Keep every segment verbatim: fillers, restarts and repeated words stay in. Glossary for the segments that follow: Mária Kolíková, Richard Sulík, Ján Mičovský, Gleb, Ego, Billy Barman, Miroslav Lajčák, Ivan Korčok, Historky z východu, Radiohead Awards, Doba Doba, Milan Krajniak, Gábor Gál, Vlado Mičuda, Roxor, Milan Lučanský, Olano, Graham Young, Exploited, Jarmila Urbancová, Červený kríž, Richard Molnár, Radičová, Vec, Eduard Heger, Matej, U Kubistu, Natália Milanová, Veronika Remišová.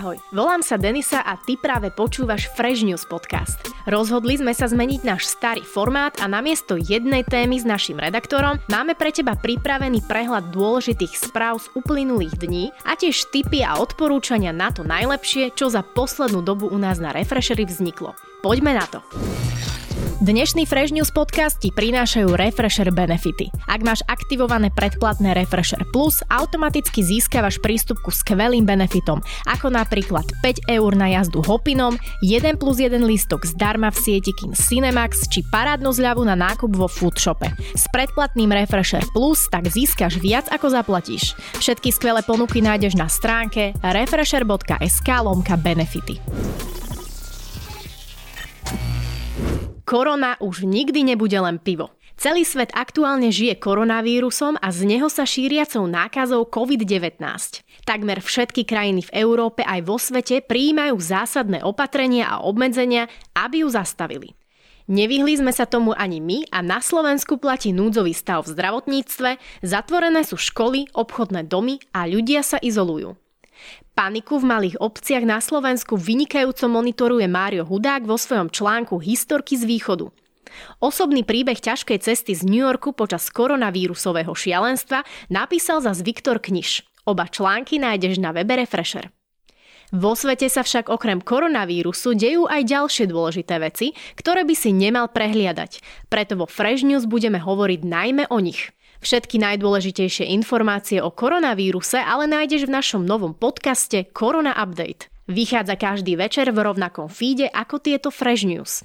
Ahoj, volám sa Denisa a ty práve počúvaš Fresh News podcast. Rozhodli sme sa zmeniť náš starý formát a namiesto jednej témy s naším redaktorom máme pre teba pripravený prehľad dôležitých správ z uplynulých dní a tiež tipy a odporúčania na to najlepšie, čo za poslednú dobu u nás na Refresheri vzniklo. Poďme na to! Dnešný Fresh News podcast ti prinášajú Refresher benefity. Ak máš aktivované predplatné Refresher Plus, automaticky získavaš prístup ku skvelým benefitom, ako napríklad päť eur na jazdu Hopinom, jeden plus jeden lístok zdarma v sieti Kino Cinemax či parádnu zľavu na nákup vo foodshope. S predplatným Refresher Plus tak získaš viac ako zaplatíš. Všetky skvelé ponuky nájdeš na stránke refresher bodka es ká lomka benefity. Korona už nikdy nebude len pivo. Celý svet aktuálne žije koronavírusom a z neho sa šíriacou nákazou covid devätnásť. Takmer všetky krajiny v Európe aj vo svete prijímajú zásadné opatrenia a obmedzenia, aby ju zastavili. Nevyhli sme sa tomu ani my a na Slovensku platí núdzový stav v zdravotníctve, zatvorené sú školy, obchodné domy a ľudia sa izolujú. Paniku v malých obciach na Slovensku vynikajúco monitoruje Mário Hudák vo svojom článku Historky z východu. Osobný príbeh ťažkej cesty z New Yorku počas koronavírusového šialenstva napísal zas Viktor Kniž. Oba články nájdeš na webe Refresher. Vo svete sa však okrem koronavírusu dejú aj ďalšie dôležité veci, ktoré by si nemal prehliadať. Preto vo Fresh News budeme hovoriť najmä o nich. Všetky najdôležitejšie informácie o koronavíruse ale nájdeš v našom novom podcaste Korona Update. Vychádza každý večer v rovnakom feede ako tieto Fresh News.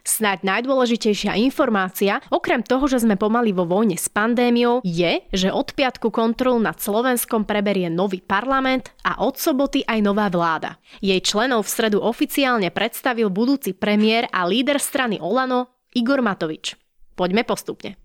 Snáď najdôležitejšia informácia, okrem toho, že sme pomali vo vojne s pandémiou, je, že od piatku kontrolu nad Slovenskom preberie nový parlament a od soboty aj nová vláda. Jej členov v stredu oficiálne predstavil budúci premiér a líder strany Olano Igor Matovič. Poďme postupne.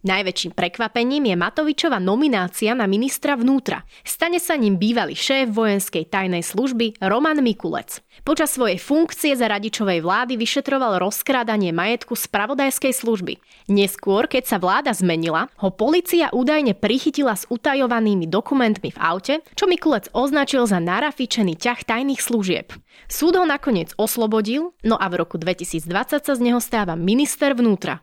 Najväčším prekvapením je Matovičova nominácia na ministra vnútra. Stane sa ním bývalý šéf vojenskej tajnej služby Roman Mikulec. Počas svojej funkcie za Radičovej vlády vyšetroval rozkrádanie majetku spravodajskej služby. Neskôr, keď sa vláda zmenila, ho polícia údajne prichytila s utajovanými dokumentmi v aute, čo Mikulec označil za narafičený ťah tajných služieb. Súd ho nakoniec oslobodil, no a v roku dvetisícdvadsať sa z neho stáva minister vnútra.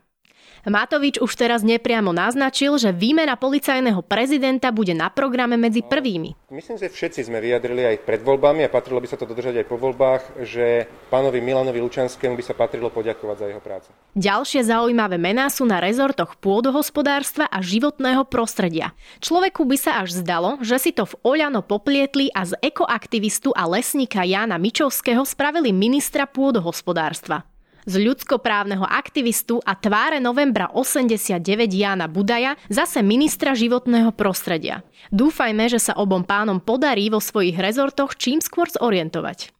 Matovič už teraz nepriamo naznačil, že výmena policajného prezidenta bude na programe medzi prvými. Myslím, že všetci sme vyjadrili aj pred voľbami a patrilo by sa to dodržať aj po voľbách, že pánovi Milanovi Lučanskému by sa patrilo poďakovať za jeho prácu. Ďalšie zaujímavé mená sú na rezortoch pôdohospodárstva a životného prostredia. Človeku by sa až zdalo, že si to v Oľano poplietli a z ekoaktivistu a lesníka Jána Mičovského spravili ministra pôdohospodárstva. Z ľudskoprávneho aktivistu a tváre novembra osemdesiatdeväť Jána Budaja zase ministra životného prostredia. Dúfajme, že sa obom pánom podarí vo svojich rezortoch čím skôr zorientovať.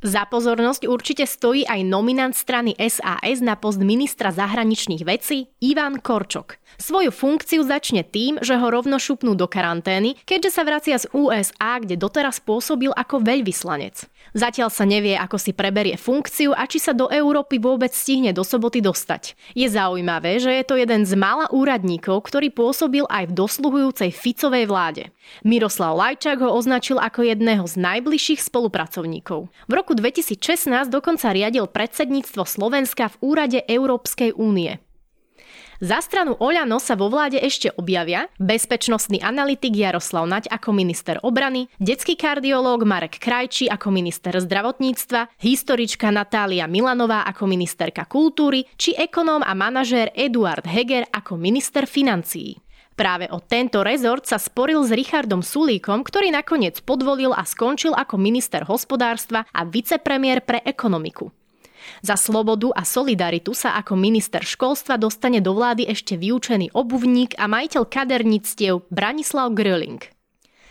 Za pozornosť určite stojí aj nominant strany es a es na post ministra zahraničných vecí Ivan Korčok. Svoju funkciu začne tým, že ho rovno šupnú do karantény, keďže sa vracia z ú es á, kde doteraz pôsobil ako veľvyslanec. Zatiaľ sa nevie, ako si preberie funkciu a či sa do Európy vôbec stihne do soboty dostať. Je zaujímavé, že je to jeden z mála úradníkov, ktorý pôsobil aj v dosluhujúcej Ficovej vláde. Miroslav Lajčák ho označil ako jedného z najbližších spolupracovníkov. V roku dvetisícšestnásť dokonca riadil predsedníctvo Slovenska v úrade Európskej únie. Za stranu Oľano sa vo vláde ešte objavia bezpečnostný analytik Jaroslav Naď ako minister obrany, detský kardiológ Marek Krajčí ako minister zdravotníctva, historička Natália Milanová ako ministerka kultúry či ekonóm a manažér Eduard Heger ako minister financií. Práve o tento rezort sa sporil s Richardom Sulíkom, ktorý nakoniec podvolil a skončil ako minister hospodárstva a vicepremiér pre ekonomiku. Za slobodu a solidaritu sa ako minister školstva dostane do vlády ešte vyučený obuvník a majiteľ kaderníctiev Branislav Gröling.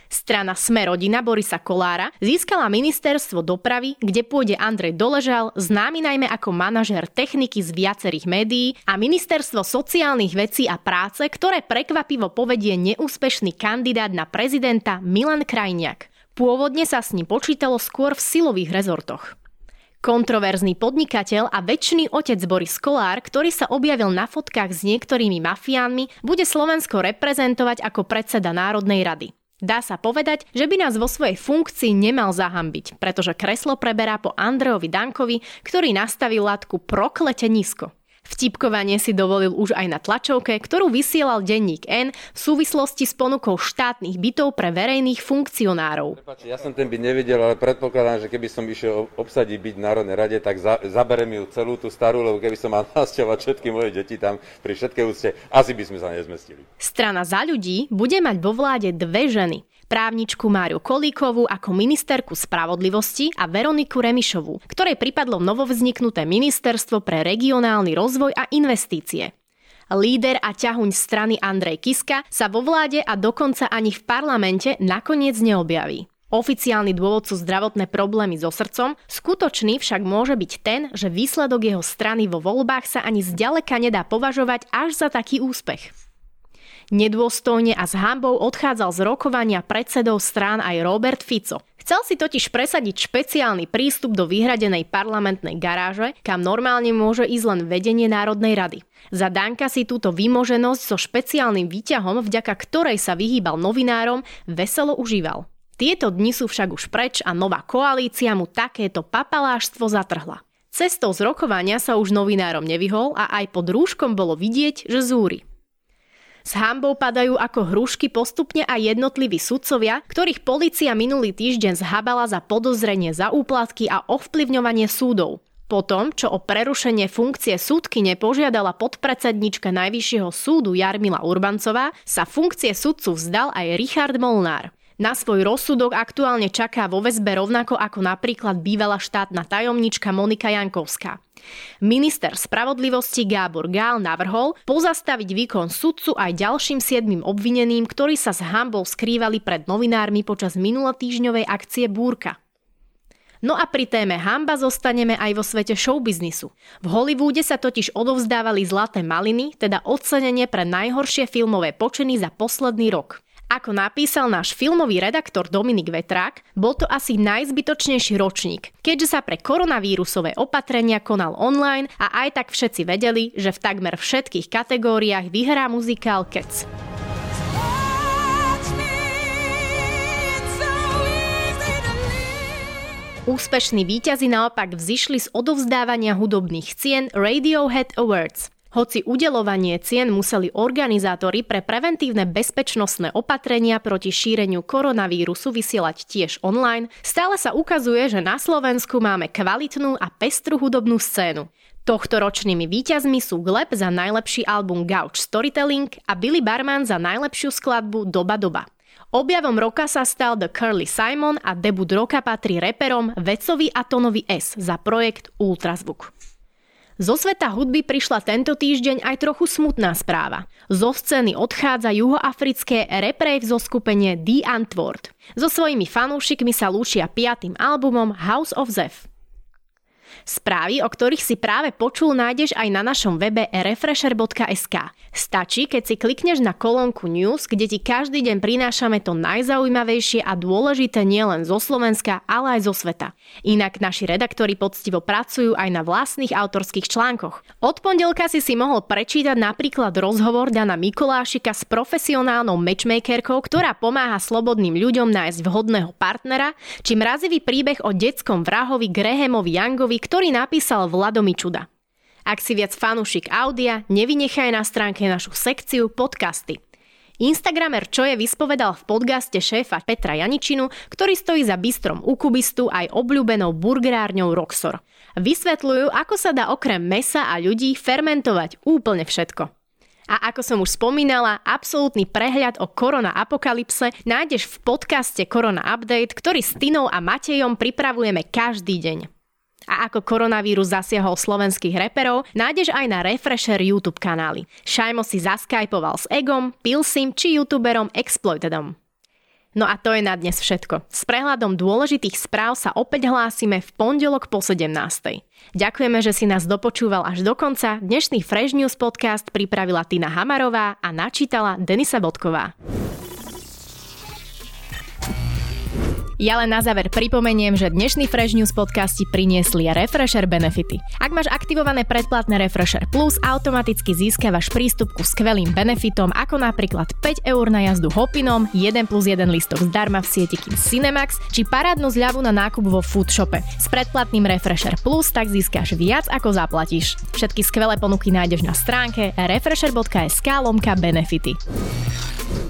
Strana Sme rodina Borisa Kolára získala ministerstvo dopravy, kde pôjde Andrej Doležal, známy najmä ako manažér techniky z viacerých médií, a ministerstvo sociálnych vecí a práce, ktoré prekvapivo povedie neúspešný kandidát na prezidenta Milan Krajniak. Pôvodne sa s ním počítalo skôr v silových rezortoch. Kontroverzný podnikateľ a večný otec Boris Kolár, ktorý sa objavil na fotkách s niektorými mafiánmi, bude Slovensko reprezentovať ako predseda Národnej rady. Dá sa povedať, že by nás vo svojej funkcii nemal zahanbiť, pretože kreslo preberá po Andrejovi Dankovi, ktorý nastavil látku proklete nízko. Vtipkovanie si dovolil už aj na tlačovke, ktorú vysielal denník N v súvislosti s ponukou štátnych bytov pre verejných funkcionárov. Prepáči, ja som ten byt nevidel, ale predpokladám, že keby som išiel obsadiť byt v Národnej rade, tak za, zaberem ju celú tú starú, lebo keby som mal nasťahovať všetky moje deti tam pri všetkej úcte, asi by sme sa nezmestili. Strana Za ľudí bude mať vo vláde dve ženy. Právničku Máriu Kolíkovú ako ministerku spravodlivosti a Veroniku Remišovú, ktorej pripadlo novovzniknuté ministerstvo pre regionálny rozvoj a investície. Líder a ťahuň strany Andrej Kiska sa vo vláde a dokonca ani v parlamente nakoniec neobjaví. Oficiálny dôvod sú zdravotné problémy so srdcom, skutočný však môže byť ten, že výsledok jeho strany vo voľbách sa ani zďaleka nedá považovať až za taký úspech. Nedôstojne a s hanbou odchádzal z rokovania predsedov strán aj Robert Fico. Chcel si totiž presadiť špeciálny prístup do vyhradenej parlamentnej garáže, kam normálne môže ísť len vedenie Národnej rady. Za Danka si túto vymoženosť so špeciálnym výťahom, vďaka ktorej sa vyhýbal novinárom, veselo užíval. Tieto dni sú však už preč a nová koalícia mu takéto papalášstvo zatrhla. Cestou z rokovania sa už novinárom nevyhol a aj pod rúškom bolo vidieť, že zúri. S hanbou padajú ako hrušky postupne aj jednotliví sudcovia, ktorých polícia minulý týždeň zhabala za podozrenie za úplatky a ovplyvňovanie súdov. Po tom, čo o prerušenie funkcie súdkyne požiadala podpredsednička Najvyššieho súdu Jarmila Urbancová, sa funkcie sudcu vzdal aj Richard Molnár. Na svoj rozsudok aktuálne čaká vo väzbe rovnako ako napríklad bývalá štátna tajomnička Monika Jankovská. Minister spravodlivosti Gábor Gál navrhol pozastaviť výkon sudcu aj ďalším siedmim obvineným, ktorí sa s hanbou skrývali pred novinármi počas minulotýždňovej akcie Búrka. No a pri téme hanba zostaneme aj vo svete showbiznisu. V Hollywoode sa totiž odovzdávali zlaté maliny, teda ocenenie pre najhoršie filmové počiny za posledný rok. Ako napísal náš filmový redaktor Dominik Vetrák, bol to asi najzbytočnejší ročník, keďže sa pre koronavírusové opatrenia konal online a aj tak všetci vedeli, že v takmer všetkých kategóriách vyhrá muzikál Cats. Úspešní víťazi naopak vzišli z odovzdávania hudobných cien Radiohead Awards. Hoci udeľovanie cien museli organizátori pre preventívne bezpečnostné opatrenia proti šíreniu koronavírusu vysielať tiež online, stále sa ukazuje, že na Slovensku máme kvalitnú a pestru hudobnú scénu. Tohtoročnými víťazmi sú Gleb za najlepší album Gauč Storytelling a Billy Barman za najlepšiu skladbu Doba doba. Objavom roka sa stal The Curly Simon a debut roka patrí reperom Vecovi a Tonovi S za projekt Ultrazvuk. Zo sveta hudby prišla tento týždeň aj trochu smutná správa. Zo scény odchádza juhoafrické reprave zo skupenie The Antwoord. So svojimi fanúšikmi sa lúčia piatym albumom House of Zef. Správy, o ktorých si práve počul, nájdeš aj na našom webe refresher bodka es ká. Stačí, keď si klikneš na kolónku News, kde ti každý deň prinášame to najzaujímavejšie a dôležité nielen zo Slovenska, ale aj zo sveta. Inak naši redaktori poctivo pracujú aj na vlastných autorských článkoch. Od pondelka si si mohol prečítať napríklad rozhovor Dana Mikolášika s profesionálnou matchmakerkou, ktorá pomáha slobodným ľuďom nájsť vhodného partnera, či mrazivý príbeh o detskom vrahovi Grahamovi Youngovi, ktorý napísal Vlado Mičuda. Ak si viac fanúšik audia, nevynechaj na stránke našu sekciu podcasty. Instagramer Čo je vyspovedal v podcaste šéfa Petra Janičinu, ktorý stojí za bistrom u Kubistu aj obľúbenou burgerárňou Roxor. Vysvetľujú, ako sa dá okrem mesa a ľudí fermentovať úplne všetko. A ako som už spomínala, absolútny prehľad o korona apokalypse nájdeš v podcaste Korona Update, ktorý s Tinou a Matejom pripravujeme každý deň. A ako koronavírus zasiahol slovenských reperov, nájdeš aj na Refresher YouTube kanály. Šajmo si zaskajpoval s Egom, Pilsim či youtuberom Exploitedom. No a to je na dnes všetko. S prehľadom dôležitých správ sa opäť hlásime v pondelok po sedemnástej. Ďakujeme, že si nás dopočúval až do konca. Dnešný Fresh News podcast pripravila Tina Hamarová a načítala Denisa Bodková. Ja len na záver pripomeniem, že dnešný Fresh News podcasti priniesli Refresher benefity. Ak máš aktivované predplatné Refresher Plus, automaticky získavaš prístup ku skvelým benefitom, ako napríklad päť eur na jazdu Hopinom, jeden plus jeden listok zdarma v sieti Kino Cinemax či parádnu zľavu na nákup vo foodshope. S predplatným Refresher Plus tak získaš viac, ako zaplatíš. Všetky skvelé ponuky nájdeš na stránke refresher bodka es ká lomka benefity.